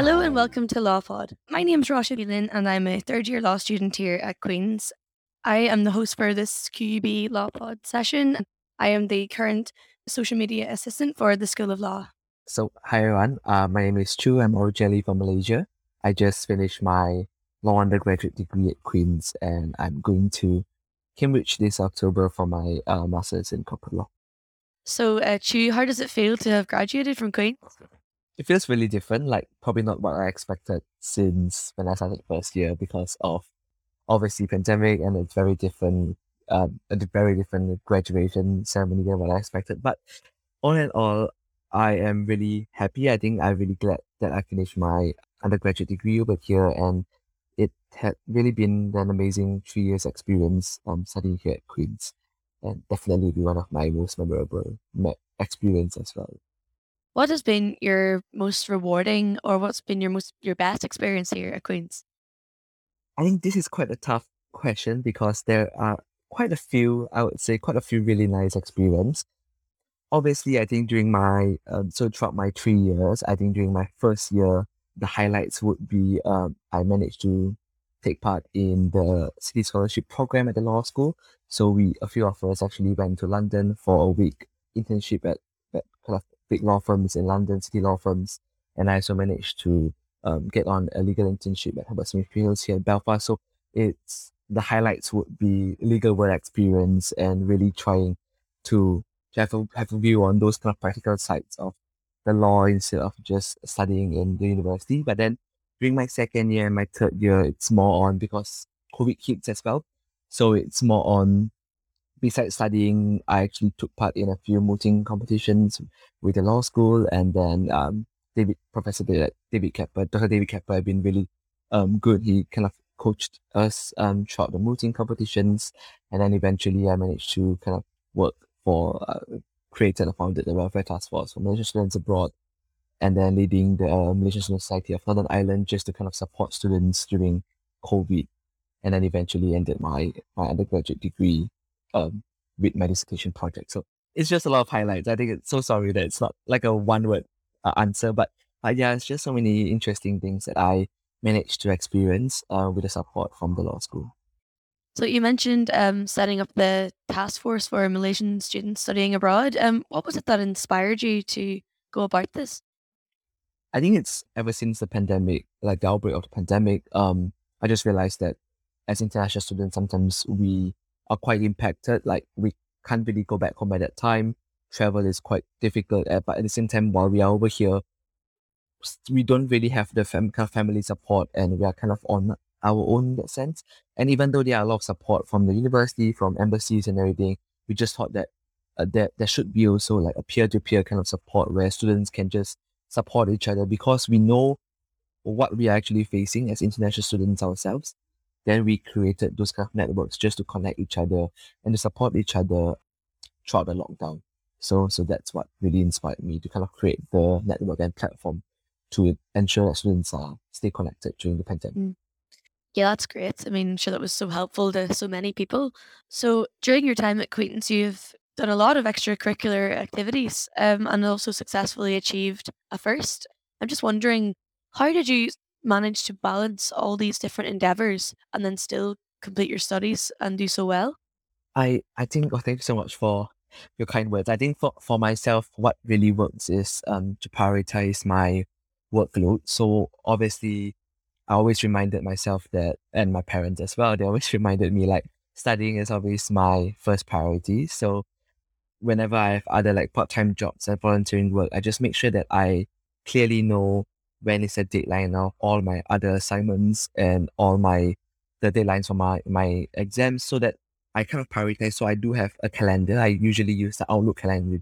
Hello and welcome to LawPod. My name is Rasha Bielan and I'm a third-year law student here at Queen's. I am the host for this QUB LawPod session. I am the current social media assistant for the School of Law. So, hi everyone. My name is Chu. I'm originally from Malaysia. I just finished my law undergraduate degree at Queen's and I'm going to Cambridge this October for my master's in corporate law. So, Chu, how does it feel to have graduated from Queen's? It feels really different, like probably not what I expected since when I started first year because of obviously pandemic and it's a very different graduation ceremony than what I expected. But all in all, I am really happy. I think I'm really glad that I finished my undergraduate degree over here, and it had really been an amazing 3 years experience studying here at Queen's, and definitely be one of my most memorable experiences as well. What has been your most rewarding, or what's been your best experience here at Queen's? I think this is quite a tough question because there are quite a few really nice experience. Obviously, I think during my, throughout my 3 years, I think during my first year, the highlights would be I managed to take part in the City Scholarship Program at the law school. So a few of us actually went to London for a week internship at kind of big law firms in London, city law firms. And I also managed to get on a legal internship at Herbert Smith Freehills here in Belfast. So the highlights would be legal work experience and really trying to have a view on those kind of practical sides of the law instead of just studying in the university. But then during my second year and my third year, it's more on, because COVID hits as well, so it's more on, besides studying, I actually took part in a few mooting competitions with the law school. And then Dr. David Capper had been really good. He kind of coached us throughout the mooting competitions, and then eventually I managed to kind of work for created and founded the welfare task force for Malaysian students abroad, and then leading the Malaysian Society of Northern Ireland just to kind of support students during COVID, and then eventually ended my undergraduate degree with my dissertation project. So it's just a lot of highlights. I think it's so sorry that it's not like a one-word answer, but yeah, it's just so many interesting things that I managed to experience with the support from the law school. So you mentioned setting up the task force for Malaysian students studying abroad. What was it that inspired you to go about this? I think it's ever since the outbreak of the pandemic, I just realized that as international students, sometimes we are quite impacted. Like, we can't really go back home at that time. Travel is quite difficult. But at the same time, while we are over here, we don't really have the family support, and we are kind of on our own in that sense. And even though there are a lot of support from the university, from embassies and everything, we just thought that there should be also like a peer-to-peer kind of support where students can just support each other, because we know what we are actually facing as international students ourselves. Then we created those kind of networks just to connect each other and to support each other throughout the lockdown. So that's what really inspired me to kind of create the network and platform to ensure that students stay connected during the pandemic. Yeah, that's great. I mean, I'm sure that was so helpful to so many people. So during your time at Queen's, you've done a lot of extracurricular activities and also successfully achieved a first. I'm just wondering, how did you manage to balance all these different endeavours and then still complete your studies and do so well? I think thank you so much for your kind words. I think for myself, what really works is to prioritise my workload. So obviously, I always reminded myself that, and my parents as well, they always reminded me like studying is always my first priority. So whenever I have other like part-time jobs and volunteering work, I just make sure that I clearly know when is the deadline of all my other assignments and all the deadlines for my exams, so that I kind of prioritize. So I do have a calendar. I usually use the Outlook calendar.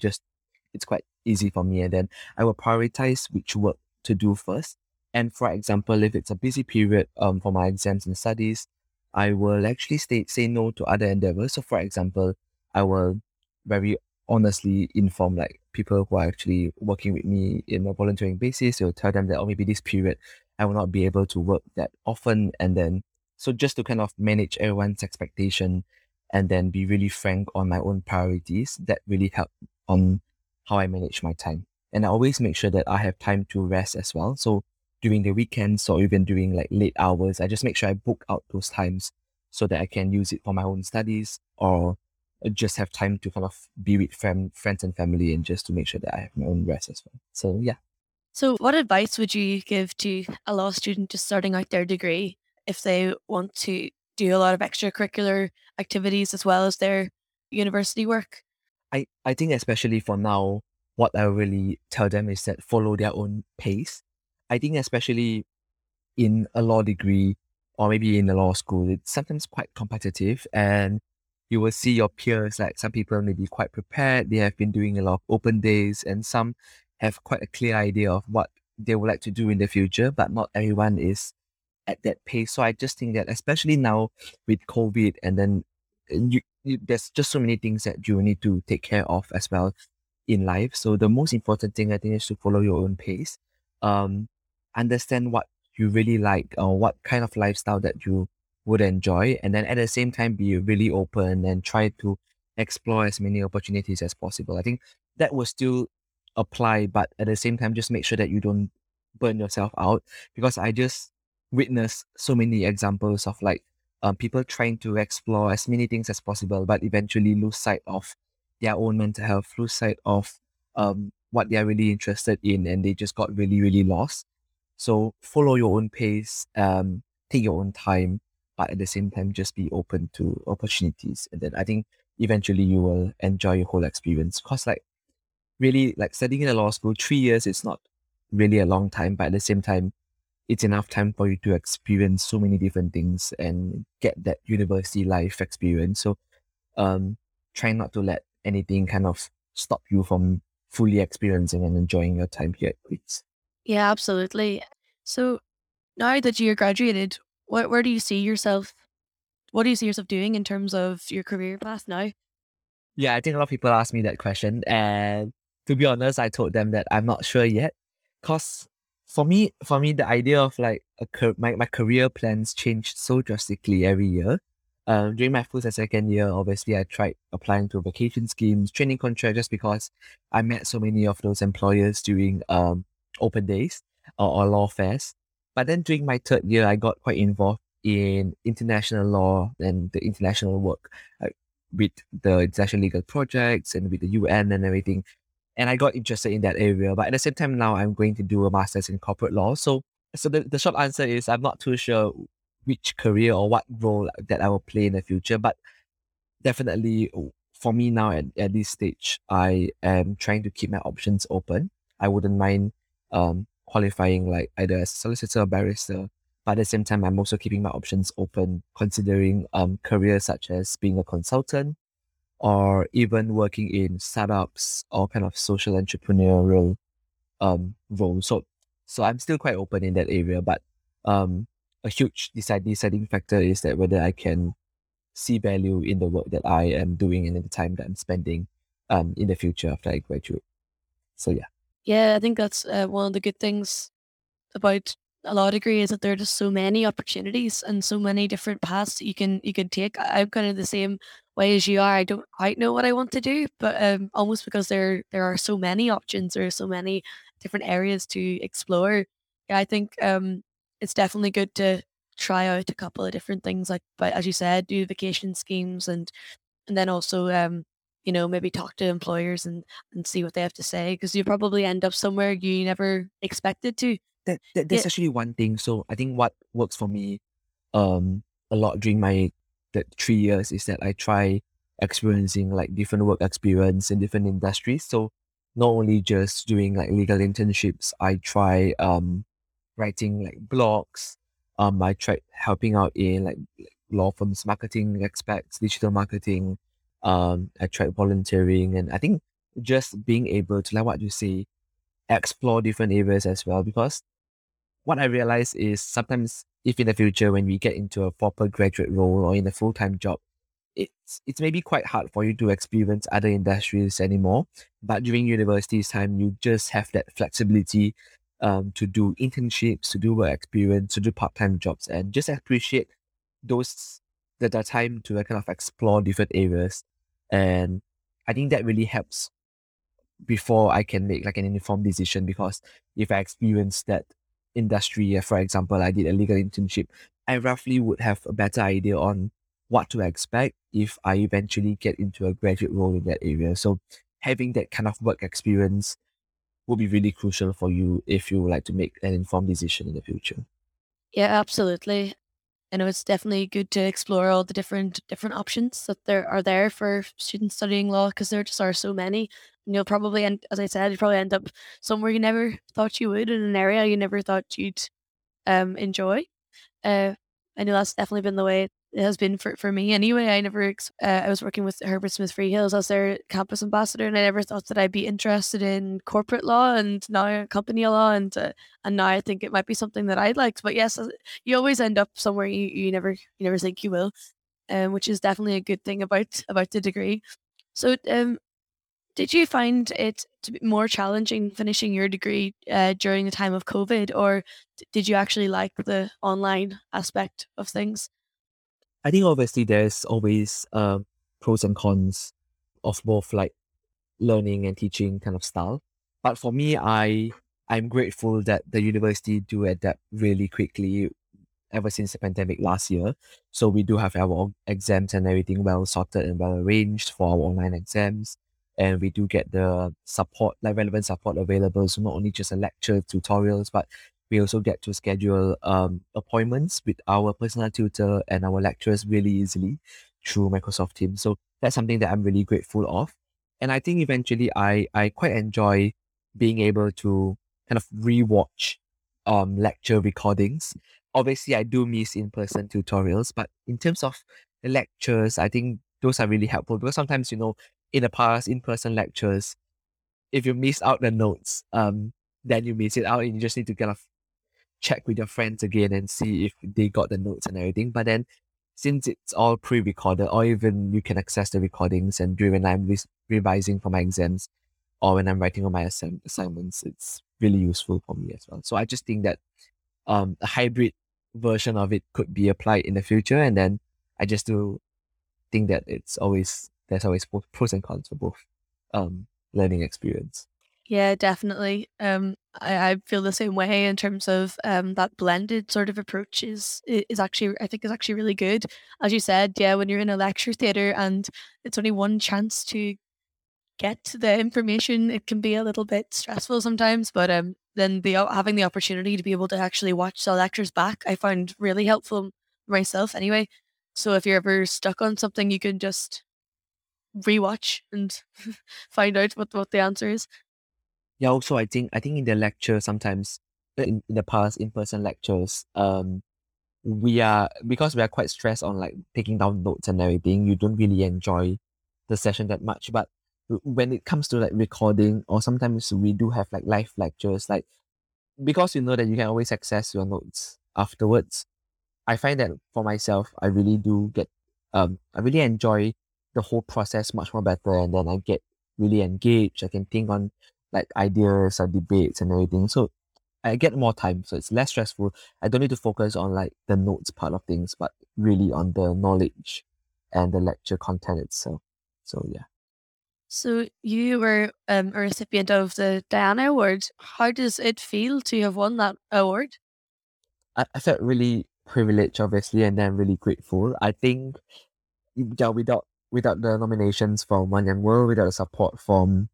It's quite easy for me. And then I will prioritize which work to do first. And for example, if it's a busy period for my exams and studies, I will actually say no to other endeavors. So for example, I will very honestly inform like people who are actually working with me in a volunteering basis. You'll tell them that, oh, maybe this period I will not be able to work that often. And then, so just to kind of manage everyone's expectation and then be really frank on my own priorities, that really helped on how I manage my time. And I always make sure that I have time to rest as well. So during the weekends or even during like late hours, I just make sure I book out those times so that I can use it for my own studies or just have time to kind of be with friends and family, and just to make sure that I have my own rest as well. So yeah. So what advice would you give to a law student just starting out their degree if they want to do a lot of extracurricular activities as well as their university work? I think especially for now, what I really tell them is that follow their own pace. I think especially in a law degree or maybe in a law school, it's sometimes quite competitive, and you will see your peers, like some people may be quite prepared. They have been doing a lot of open days, and some have quite a clear idea of what they would like to do in the future, but not everyone is at that pace. So I just think that especially now with COVID, and then there's just so many things that you need to take care of as well in life. So the most important thing I think is to follow your own pace. Understand what you really like or what kind of lifestyle that you would enjoy, and then at the same time be really open and try to explore as many opportunities as possible. I think that will still apply, but at the same time just make sure that you don't burn yourself out, because I just witnessed so many examples of like people trying to explore as many things as possible, but eventually lose sight of their own mental health, lose sight of what they are really interested in, and they just got really, really lost. So follow your own pace, take your own time, but at the same time, just be open to opportunities. And then I think eventually you will enjoy your whole experience. Because like really, like studying in a law school, 3 years, it's not really a long time, but at the same time, it's enough time for you to experience so many different things and get that university life experience. So try not to let anything kind of stop you from fully experiencing and enjoying your time here at Queen's. Yeah, absolutely. So now that you're graduated, where do you see yourself? What do you see yourself doing in terms of your career path now? Yeah, I think a lot of people ask me that question, and to be honest, I told them that I'm not sure yet. Cause for me, the idea of like my career plans changed so drastically every year. During my first and second year, obviously, I tried applying to vacation schemes, training contracts, just because I met so many of those employers during open days or law fairs. But then during my third year, I got quite involved in international law and the international work with the international legal projects and with the UN and everything. And I got interested in that area. But at the same time now, I'm going to do a master's in corporate law. So the short answer is I'm not too sure which career or what role that I will play in the future. But definitely for me now at this stage, I am trying to keep my options open. I wouldn't mind qualifying like either as a solicitor or barrister, but at the same time I'm also keeping my options open, considering careers such as being a consultant or even working in startups or kind of social entrepreneurial roles. So I'm still quite open in that area, but a huge deciding factor is that whether I can see value in the work that I am doing and in the time that I'm spending in the future after I graduate. So yeah. Yeah, I think that's one of the good things about a law degree is that there are just so many opportunities and so many different paths you can take. I'm kind of the same way as you are. I don't quite know what I want to do, but almost because there are so many options, there are so many different areas to explore. Yeah, I think it's definitely good to try out a couple of different things, like, but as you said, do vacation schemes and then also maybe talk to employers and see what they have to say, because you probably end up somewhere you never expected to. That's actually one thing. So I think what works for me a lot during the 3 years is that I try experiencing like different work experience in different industries. So not only just doing like legal internships, I try writing like blogs. I tried helping out in like law firms, marketing aspects, digital marketing. I tried volunteering, and I think just being able to, like what you say, explore different areas as well, because what I realize is sometimes if in the future, when we get into a proper graduate role or in a full-time job, it's maybe quite hard for you to experience other industries anymore. But during university's time, you just have that flexibility to do internships, to do work experience, to do part-time jobs, and just appreciate those that are time to kind of explore different areas. And I think that really helps before I can make like an informed decision, because if I experience that industry, for example, I did a legal internship, I roughly would have a better idea on what to expect if I eventually get into a graduate role in that area. So having that kind of work experience will be really crucial for you if you would like to make an informed decision in the future. Yeah, absolutely. I know it's definitely good to explore all the different options that there are there for students studying law, because there just are so many. And you'll probably, and as I said, you probably end up somewhere you never thought you would, in an area you never thought you'd enjoy. I know that's definitely been the way it has been for me anyway. I was working with Herbert Smith Freehills as their campus ambassador, and I never thought that I'd be interested in corporate law, and now company law, and now I think it might be something that I'd like. But yes, you always end up somewhere you never think you will, which is definitely a good thing about the degree. So did you find it to be more challenging finishing your degree during the time of COVID, or did you actually like the online aspect of things? I think obviously there's always pros and cons of both, like learning and teaching kind of style. But for me, I'm grateful that the university do adapt really quickly ever since the pandemic last year. So we do have our exams and everything well sorted and well arranged for our online exams. And we do get the support, like relevant support available. So not only just a lecture, tutorials, but we also get to schedule appointments with our personal tutor and our lecturers really easily through Microsoft Teams. So that's something that I'm really grateful of. And I think eventually I quite enjoy being able to kind of rewatch lecture recordings. Obviously, I do miss in-person tutorials, but in terms of the lectures, I think those are really helpful, because sometimes, you know, in the past, in-person lectures, if you miss out the notes, then you miss it out, and you just need to kind of check with your friends again and see if they got the notes and everything. But then since it's all pre-recorded, or even you can access the recordings and do when I'm revising for my exams or when I'm writing on my assignments, it's really useful for me as well. So I just think that a hybrid version of it could be applied in the future. And then I just do think that there's always pros and cons for both learning experience. Yeah, definitely. I feel the same way in terms of that blended sort of approach is actually really good. As you said, yeah, when you're in a lecture theatre and it's only one chance to get the information, it can be a little bit stressful sometimes. But then having the opportunity to be able to actually watch the lectures back, I found really helpful myself anyway. So if you're ever stuck on something, you can just rewatch and find out what the answer is. Yeah, also I think in the lecture sometimes in the past in-person lectures, we are quite stressed on like taking down notes and everything, you don't really enjoy the session that much. But when it comes to like recording, or sometimes we do have like live lectures, like because you know that you can always access your notes afterwards, I find that for myself I really do get I really enjoy the whole process much more better, and then I get really engaged. I can think on like ideas or debates and everything. So I get more time. So it's less stressful. I don't need to focus on like the notes part of things, but really on the knowledge and the lecture content itself. So yeah. So you were a recipient of the Diana Award. How does it feel to have won that award? I felt really privileged, obviously, and then really grateful. I think without the nominations from One Young World, without the support from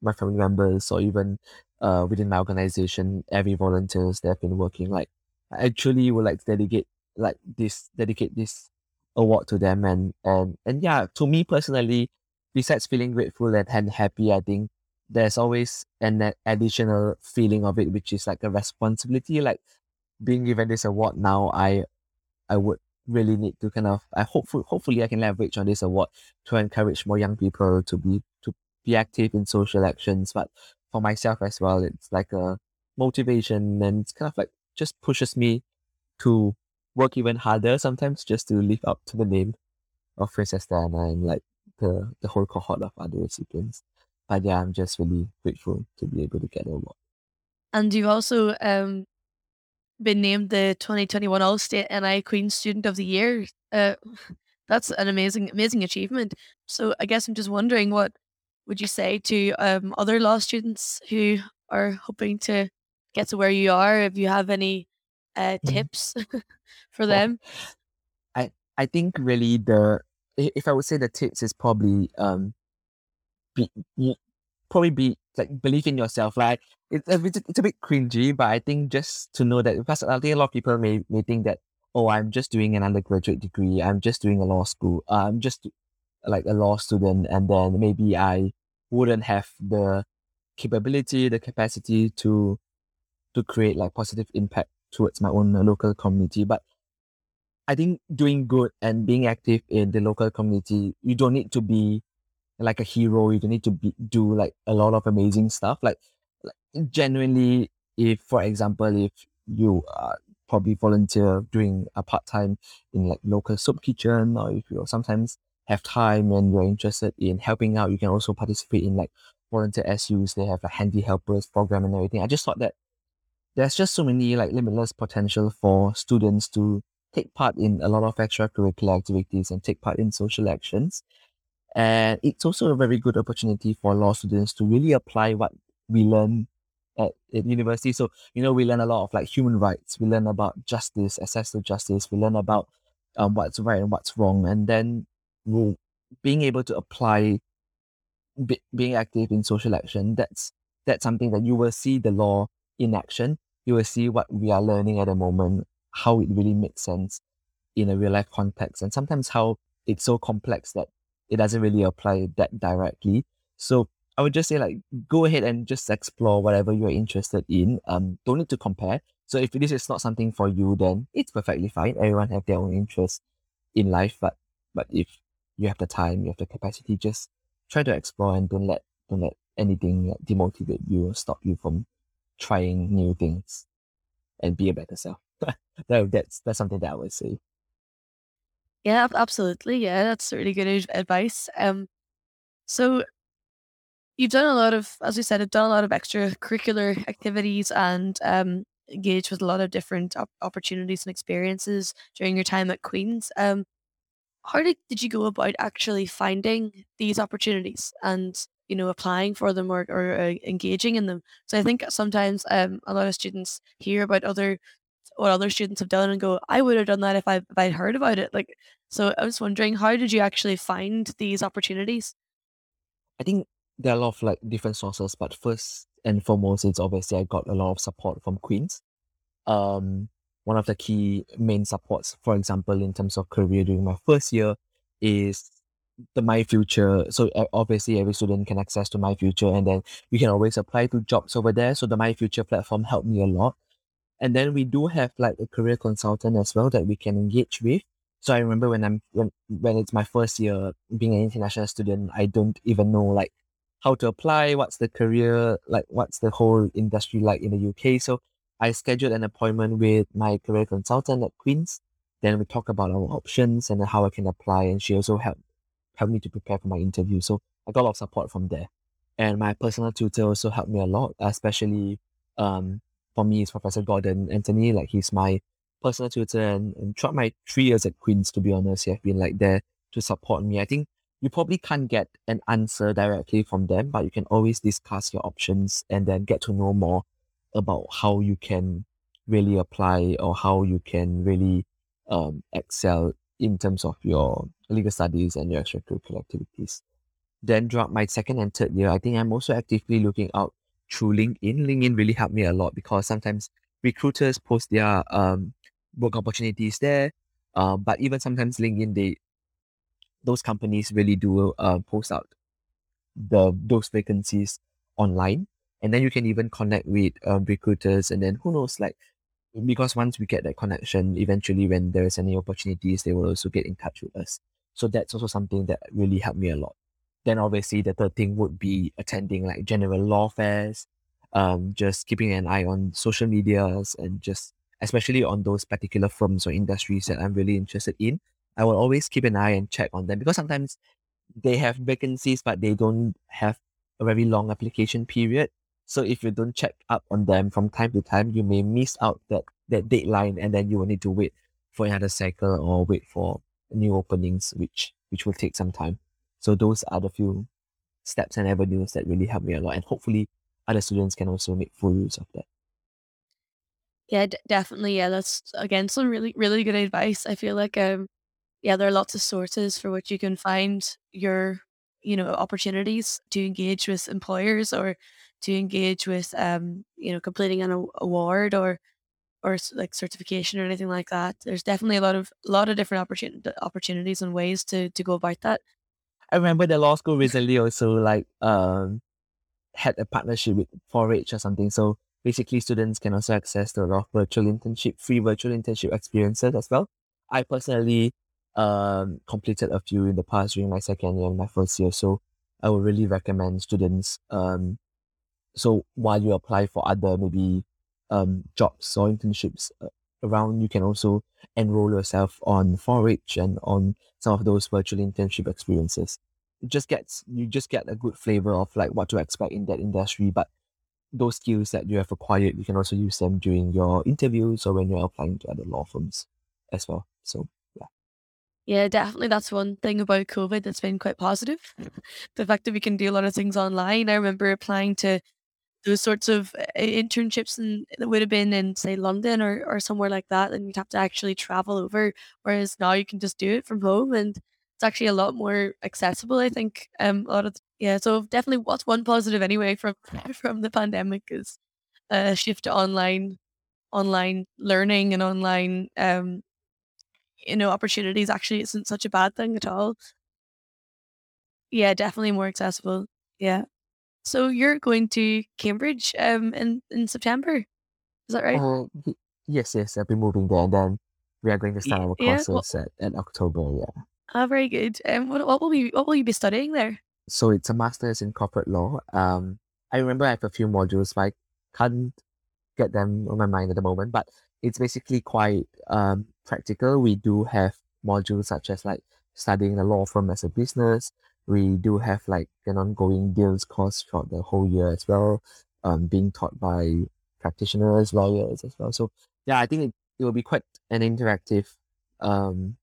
my family members, or even within my organization, every volunteers that have been working, like I actually would like to dedicate this award to them. And yeah, to me personally, besides feeling grateful and happy, I think there's always an additional feeling of it, which is like a responsibility. Like being given this award now, I would really need to kind of, hopefully I can leverage on this award to encourage more young people to be active in social actions. But for myself as well, it's like a motivation, and it's kind of like just pushes me to work even harder sometimes just to live up to the name of Princess Diana and like the whole cohort of other recipients. But yeah, I'm just really grateful to be able to get the award. And you've also been named the 2021 Allstate NI Queen Student of the Year. That's an amazing achievement. So I guess I'm just wondering, what would you say to other law students who are hoping to get to where you are? If you have any tips for them? Well, I think really if I would say the tips is probably be like, believe in yourself. Like it's a bit cringy, but I think just to know that, because I think a lot of people may think that, oh, I'm just doing an undergraduate degree, I'm just doing a law school, I'm just like a law student, and then maybe I wouldn't have the capability, the capacity to create like positive impact towards my own local community. But I think doing good and being active in the local community, you don't need to be like a hero, you don't need to do like a lot of amazing stuff. Like genuinely, if, for example, if you probably volunteer doing a part-time in like local soup kitchen, or if you sometimes have time and you're interested in helping out, you can also participate in like volunteer SUs. They have a handy helpers program and everything. I just thought that there's just so many like limitless potential for students to take part in a lot of extracurricular activities and take part in social actions. And it's also a very good opportunity for law students to really apply what we learn at university. So, you know, we learn a lot of like human rights, we learn about justice, access to justice, we learn about what's right and what's wrong. And then being able to apply being active in social action, that's something that you will see the law in action. You will see what we are learning at the moment, how it really makes sense in a real life context, and sometimes how it's so complex that it doesn't really apply that directly. So I would just say, like, go ahead and just explore whatever you're interested in. Don't need to compare. So if this is not something for you, then it's perfectly fine. Everyone have their own interests in life, but if you have the time, you have the capacity, just try to explore, and don't let anything like demotivate you or stop you from trying new things and be a better self. That's something that I would say. Yeah, absolutely. Yeah, that's really good advice. So you've done a lot of, as we said, extracurricular activities and engaged with a lot of different opportunities and experiences during your time at Queen's. How did you go about actually finding these opportunities and, you know, applying for them or engaging in them? So I think sometimes a lot of students hear about what other students have done and go, I would have done that if I'd heard about it. Like, so I was wondering, how did you actually find these opportunities? I think there are a lot of like different sources, but first and foremost, it's obviously I got a lot of support from Queen's. One of the key main supports, for example, in terms of career during my first year is the My Future. So obviously every student can access to My Future, and then you can always apply to jobs over there. So the My Future platform helped me a lot. And then we do have like a career consultant as well that we can engage with. So I remember when it's my first year being an international student, I don't even know like how to apply, what's the career, like what's the whole industry like in the UK. So I scheduled an appointment with my career consultant at Queen's. Then we talked about our options and how I can apply. And she also helped me to prepare for my interview. So I got a lot of support from there. And my personal tutor also helped me a lot, especially for me, it's Professor Gordon Anthony. Like, he's my personal tutor. And throughout my 3 years at Queen's, to be honest, he has been like there to support me. I think you probably can't get an answer directly from them, but you can always discuss your options and then get to know more about how you can really apply or how you can really excel in terms of your legal studies and your extracurricular activities. Then throughout my second and third year, I think I'm also actively looking out through LinkedIn. LinkedIn really helped me a lot because sometimes recruiters post their work opportunities there, but even sometimes LinkedIn, those companies really do post out those vacancies online. And then you can even connect with recruiters, and then who knows, like, because once we get that connection, eventually when there is any opportunities, they will also get in touch with us. So that's also something that really helped me a lot. Then obviously the third thing would be attending like general law fairs, just keeping an eye on social medias and just especially on those particular firms or industries that I'm really interested in. I will always keep an eye and check on them because sometimes they have vacancies, but they don't have a very long application period. So if you don't check up on them from time to time, you may miss out that deadline, and then you will need to wait for another cycle or wait for new openings, which will take some time. So those are the few steps and avenues that really help me a lot. And hopefully other students can also make full use of that. Yeah, definitely. Yeah, that's, again, some really, really good advice. I feel like, yeah, there are lots of sources for which you can find your, opportunities to engage with employers or to engage with, completing an award or like certification or anything like that. There's definitely a lot of different opportunities and ways to go about that. I remember the law school recently also had a partnership with Forage or something. So basically students can also access to a lot of free virtual internship experiences as well. I personally completed a few in the past during my second year and my first year. So I would really recommend students. So while you apply for other maybe jobs or internships around, you can also enroll yourself on Forage and on some of those virtual internship experiences. You just get a good flavor of like what to expect in that industry, but those skills that you have acquired, you can also use them during your interviews or when you're applying to other law firms as well. So yeah, definitely. That's one thing about COVID that's been quite positive. The fact that we can do a lot of things online. I remember applying to those sorts of internships that would have been in, say, London or somewhere like that, and you'd have to actually travel over, whereas now you can just do it from home, and it's actually a lot more accessible, I think. So definitely what's one positive anyway from the pandemic is a shift to online learning and online opportunities. Actually isn't such a bad thing at all. Yeah, definitely more accessible. Yeah. So you're going to Cambridge in September, is that right? Yes, I'll be moving there, and then we are going to start our courses in October. Yeah. Oh, very good. And what will you be studying there? So it's a master's in corporate law. I remember I have a few modules, but I can't get them on my mind at the moment, but it's basically quite practical. We do have modules such as like studying the law firm as a business. We do have like an ongoing deals course throughout the whole year as well, being taught by practitioners, lawyers as well. So yeah, I think it will be quite an interactive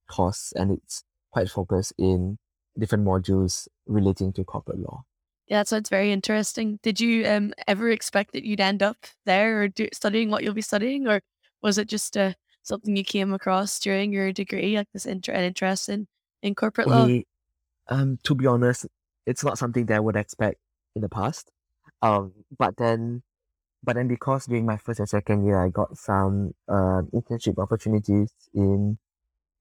course, and it's quite focused in different modules relating to corporate law. Yeah, so it's very interesting. Did you ever expect that you'd end up there or studying what you'll be studying, or was it just something you came across during your degree, like this interest in corporate law? To be honest, it's not something that I would expect in the past. But then because during my first and second year, I got some internship opportunities in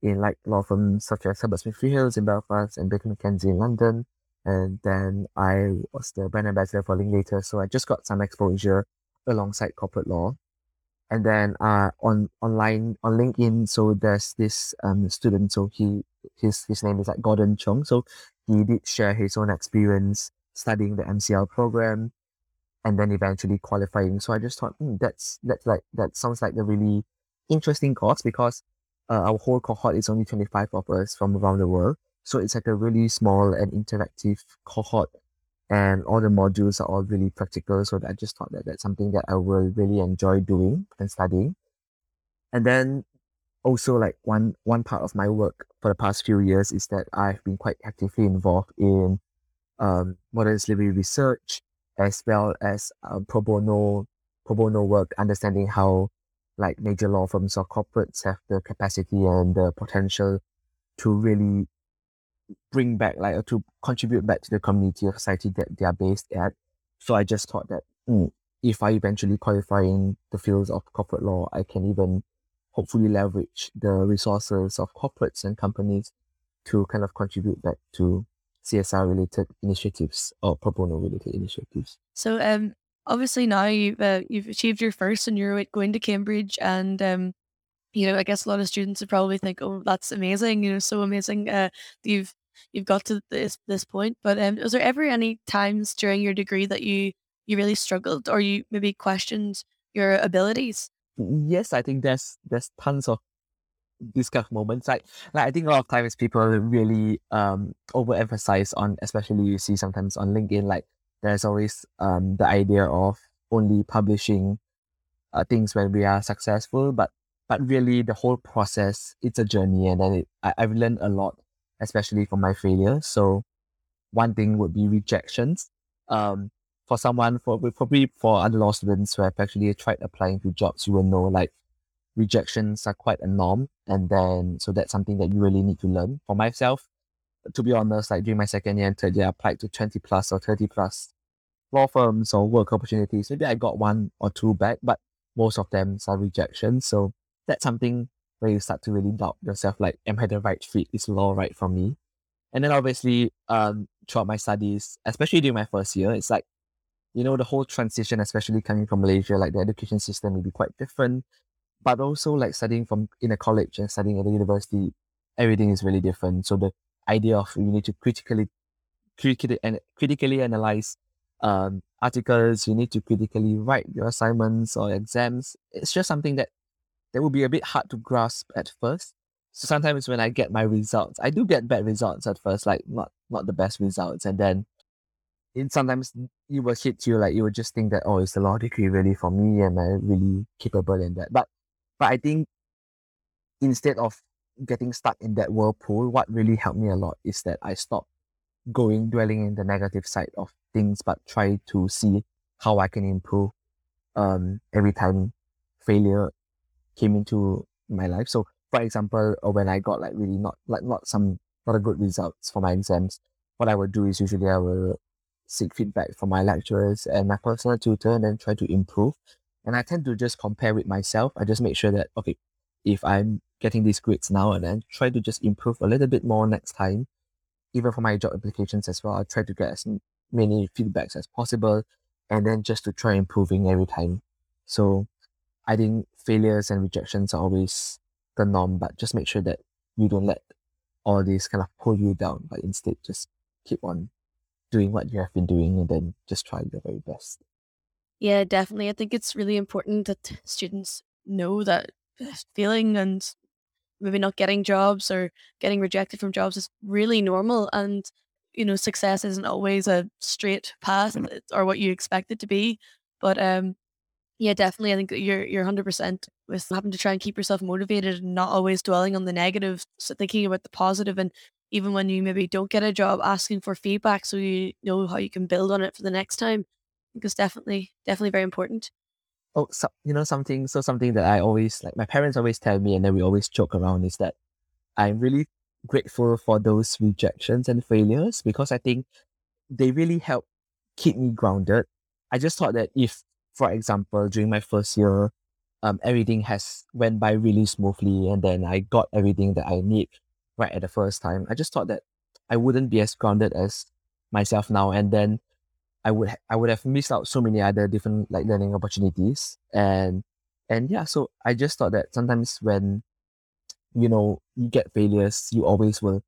like law firms such as Herbert Smith Freehills in Belfast and Baker McKenzie in London. And then I was the brand ambassador for Linklater. So I just got some exposure alongside corporate law. And then on LinkedIn, so there's this student, so his name is like Gordon Chung. So he did share his own experience studying the MCL program and then eventually qualifying. So I just thought, that sounds like a really interesting course, because our whole cohort is only 25 of us from around the world. So it's like a really small and interactive cohort, and all the modules are all really practical. So I just thought that that's something that I will really enjoy doing and studying. And then also like one part of my work for the past few years is that I've been quite actively involved in modern slavery research, as well as pro bono work, understanding how like major law firms or corporates have the capacity and the potential to really bring back like to contribute back to the community or society that they are based at. So I just thought that if I eventually qualify in the fields of corporate law, I can even hopefully leverage the resources of corporates and companies to kind of contribute back to CSR related initiatives or pro bono related initiatives. So obviously now you've achieved your first and you're going to Cambridge, and I guess a lot of students would probably think, oh, that's amazing, so amazing you've got to this point. But was there ever any times during your degree that you you really struggled, or you maybe questioned your abilities? Yes, I think there's tons of these kind of moments. Like I think a lot of times people really overemphasize on, especially you see sometimes on LinkedIn, like there's always the idea of only publishing things when we are successful, but really the whole process, it's a journey, and then I've learned a lot, especially from my failure. So one thing would be rejections. For other law students who have actually tried applying to jobs, you will know like rejections are quite a norm, and then so that's something that you really need to learn. For myself, to be honest, like during my second year and third year, I applied to 20 plus or 30 plus law firms or work opportunities. Maybe I got one or two back, but most of them are rejections. So that's something where you start to really doubt yourself, like, am I the right fit? Is law right for me? And then obviously, throughout my studies, especially during my first year, it's like, you know, the whole transition, especially coming from Malaysia, like the education system will be quite different. But also like studying from in a college and studying at a university, everything is really different. So the idea of you need to critically analyze articles, you need to critically write your assignments or exams. It's just something that will be a bit hard to grasp at first. So sometimes when I get my results, I do get bad results at first, like not the best results. And then sometimes it will hit you, like you will just think that, oh, is the law degree really for me? Am I really capable in that? But I think instead of getting stuck in that whirlpool, what really helped me a lot is that I stopped dwelling in the negative side of things, but try to see how I can improve every time failure came into my life. So for example, when I got like really not a good results for my exams, what I would do is usually I will seek feedback from my lecturers and my personal tutor and then try to improve. And I tend to just compare with myself. I just make sure that, okay, if I'm getting these grades now, and then try to just improve a little bit more next time. Even for my job applications as well, I try to get as many feedbacks as possible and then just to try improving every time. So I think failures and rejections are always the norm, but just make sure that you don't let all these kind of pull you down, but instead just keep on doing what you have been doing and then just try your very best. Yeah, definitely. I think it's really important that students know that failing and maybe not getting jobs or getting rejected from jobs is really normal, and you know, success isn't always a straight path or what you expect it to be. But yeah, definitely. I think you're 100% with having to try and keep yourself motivated and not always dwelling on the negative, so thinking about the positive, and even when you maybe don't get a job, asking for feedback so you know how you can build on it for the next time. I think it's definitely very important. Oh, so, you know, something that I always, like my parents always tell me, and then we always joke around, is that I'm really grateful for those rejections and failures, because I think they really help keep me grounded. I just thought that if, for example, during my first year, everything has went by really smoothly and then I got everything that I need right at the first time, I just thought that I wouldn't be as grounded as myself now, and then I would have missed out so many other different like learning opportunities, and yeah, so I just thought that sometimes when you know you get failures, you always will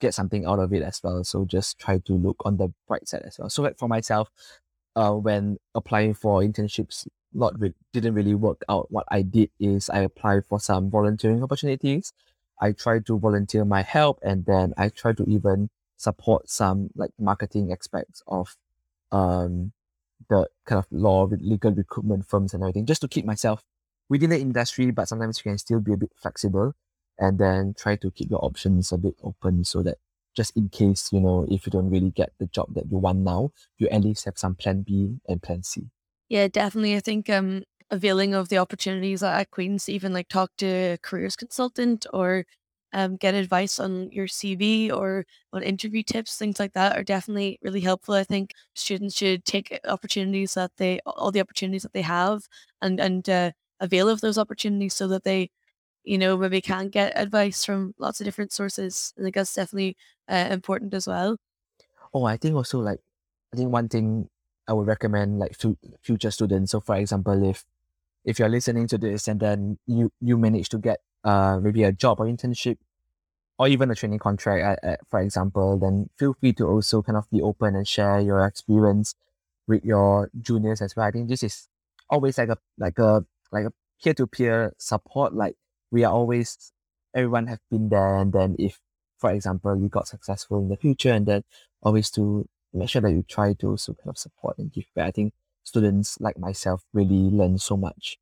get something out of it as well. So just try to look on the bright side as well. So like for myself, when applying for internships, didn't really work out. What I did is I applied for some volunteering opportunities. I try to volunteer my help, and then I try to even support some like marketing aspects of the kind of law with legal recruitment firms and everything, just to keep myself within the industry, but sometimes you can still be a bit flexible and then try to keep your options a bit open so that just in case, you know, if you don't really get the job that you want now, you at least have some plan B and plan C. Yeah, definitely. I think availing of the opportunities at Queen's, even like talk to a careers consultant or get advice on your CV or on interview tips, things like that are definitely really helpful. I think students should take all the opportunities that they have and avail of those opportunities so that they, you know, maybe can get advice from lots of different sources. I think that's definitely important as well. Oh, I think one thing I would recommend like to future students. So for example, if you're listening to this and then you manage to get maybe a job or internship or even a training contract, for example, then feel free to also kind of be open and share your experience with your juniors as well. I think this is always like a peer-to-peer support. Like we are always, everyone have been there. And then if, for example, you got successful in the future, and then always to make sure that you try to also kind of support and give back. I think students like myself really learn so much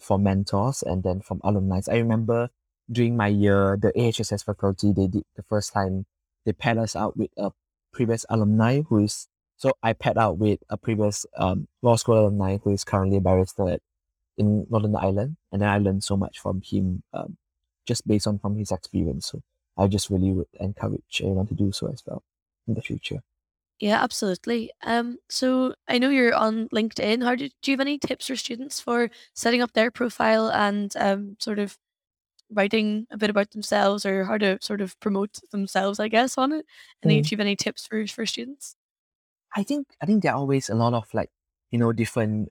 from mentors and then from alumni. I remember during my year, the AHSS faculty, they did the first time, they paired us out with a previous alumni who is, so I paired out with a previous law school alumni who is currently a barrister in Northern Ireland. And then I learned so much from him just based on from his experience. So I just really would encourage everyone to do so as well in the future. Yeah, absolutely. So I know you're on LinkedIn. Do you have any tips for students for setting up their profile and sort of writing a bit about themselves, or how to sort of promote themselves, I guess, on it? And do you have any tips for students? I think there are always a lot of different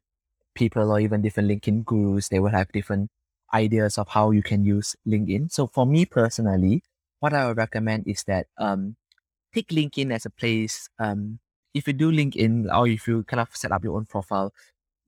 people or even different LinkedIn gurus. They will have different ideas of how you can use LinkedIn. So for me personally, what I would recommend is that take LinkedIn as a place. If you do LinkedIn, or if you kind of set up your own profile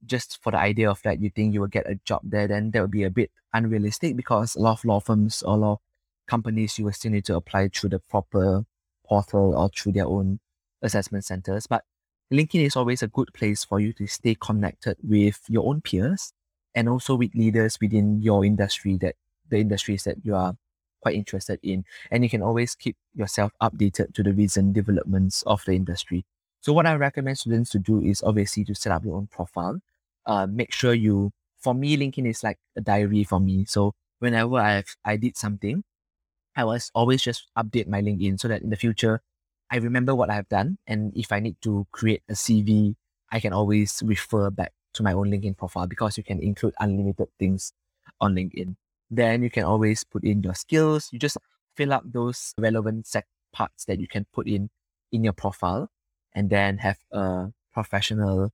just for the idea of that you think you will get a job there, then that would be a bit unrealistic, because a lot of law firms or law companies, you will still need to apply through the proper portal or through their own assessment centers. But LinkedIn is always a good place for you to stay connected with your own peers and also with leaders within your industry, that the industries that you are quite interested in, and you can always keep yourself updated to the recent developments of the industry. So what I recommend students to do is obviously to set up your own profile. Make sure you, for me, LinkedIn is like a diary for me. So whenever I did something, I was always just update my LinkedIn so that in the future, I remember what I've done. And if I need to create a CV, I can always refer back to my own LinkedIn profile, because you can include unlimited things on LinkedIn. Then you can always put in your skills. You just fill up those relevant parts that you can put in your profile, and then have a professional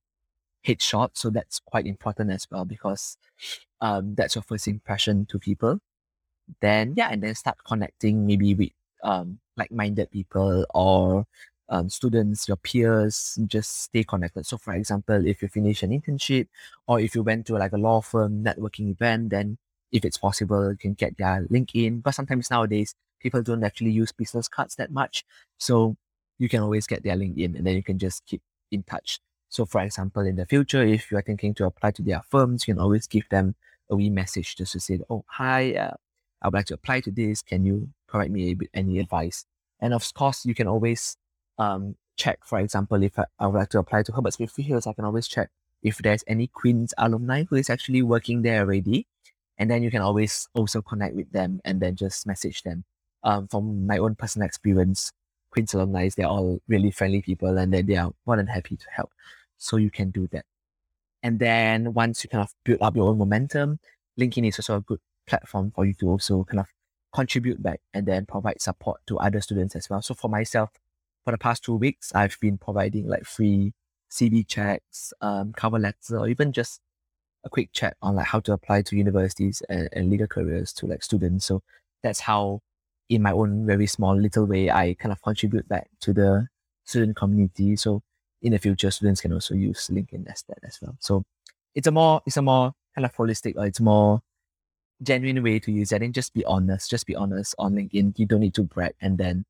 headshot. So that's quite important as well, because that's your first impression to people. Then, and then start connecting maybe with like-minded people or students, your peers. Just stay connected. So for example, if you finish an internship, or if you went to like a law firm networking event, then if it's possible, you can get their LinkedIn. But sometimes nowadays, people don't actually use business cards that much. So you can always get their LinkedIn, and then you can just keep in touch. So for example, in the future, if you are thinking to apply to their firms, you can always give them a wee message just to say, oh, hi, I would like to apply to this. Can you provide me with any advice? And of course, you can always check, for example, if I would like to apply to Herbert Smith Freehills, I can always check if there's any Queen's alumni who is actually working there already. And then you can always also connect with them and then just message them. From my own personal experience, Queen's alumni, they're all really friendly people, and then they are more than happy to help. So you can do that. And then once you kind of build up your own momentum, LinkedIn is also a good platform for you to also kind of contribute back and then provide support to other students as well. So for myself, for the past 2 weeks, I've been providing like free CV checks, cover letter, or even just a quick chat on like how to apply to universities and legal careers to like students. So that's how, in my own very small little way, I kind of contribute back to the student community. So in the future, students can also use LinkedIn as that as well. So it's a more kind of holistic, or it's more genuine way to use it. And just be honest. Just be honest on LinkedIn. You don't need to brag, and then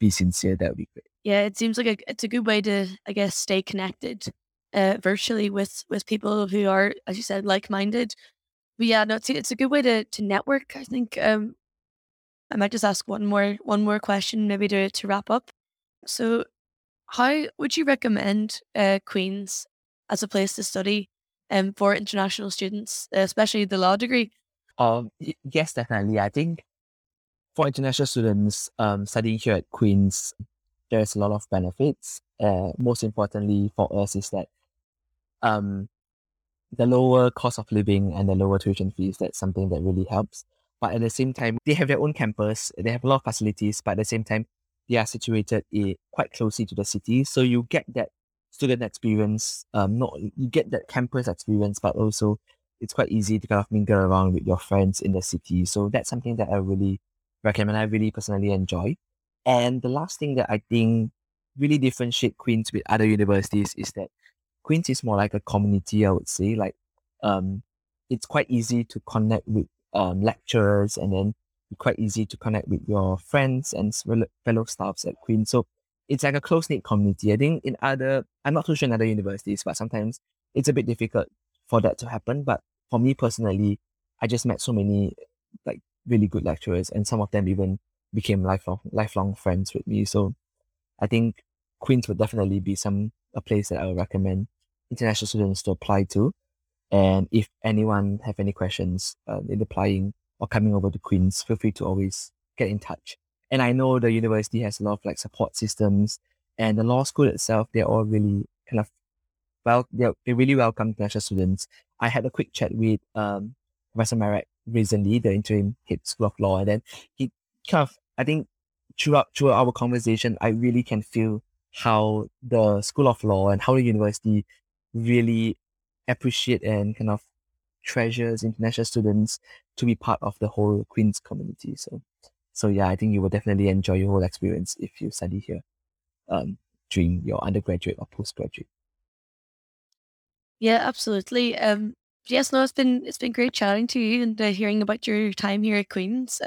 be sincere. That would be great. Yeah, it seems like it's a good way to, I guess, stay connected virtually with people who are, as you said, like-minded. But yeah, no, it's a good way to network, I think. I might just ask one more question maybe to wrap up. So how would you recommend Queen's as a place to study for international students, especially the law degree? Yes, definitely. I think for international students studying here at Queen's, there's a lot of benefits. Most importantly for us is that the lower cost of living and the lower tuition fees, that's something that really helps. But at the same time, they have their own campus, they have a lot of facilities, but at the same time, they are situated quite closely to the city. So you get that student experience, you get that campus experience, but also it's quite easy to kind of mingle around with your friends in the city. So that's something that I really recommend. I really personally enjoy. And the last thing that I think really differentiate Queen's with other universities is that Queen's is more like a community, I would say. Like, it's quite easy to connect with lecturers, and then quite easy to connect with your friends and fellow staffs at Queen's. So it's like a close-knit community. I think in other, I'm not too sure in other universities, but sometimes it's a bit difficult for that to happen. But for me personally, I just met so many like really good lecturers, and some of them even became lifelong friends with me. So I think Queen's would definitely be a place that I would recommend international students to apply to. And if anyone have any questions in applying or coming over to Queen's, feel free to always get in touch. And I know the university has a lot of like support systems, and the law school itself, they're all really kind of, well, they really welcome international students. I had a quick chat with Professor Marek recently, the interim head school of law, and then he kind of, I think throughout our conversation, I really can feel how the School of Law and how the university really appreciate and kind of treasures international students to be part of the whole Queen's community. So yeah, I think you will definitely enjoy your whole experience if you study here during your undergraduate or postgraduate. Yeah, absolutely. Yes, no, it's been great chatting to you and hearing about your time here at Queen's.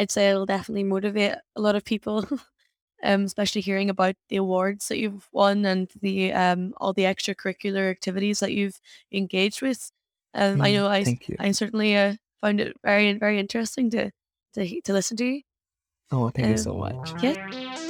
I'd say it'll definitely motivate a lot of people, especially hearing about the awards that you've won and the all the extracurricular activities that you've engaged with. I know I certainly found it very, very interesting to listen to you. Oh, thank you so much. Yeah.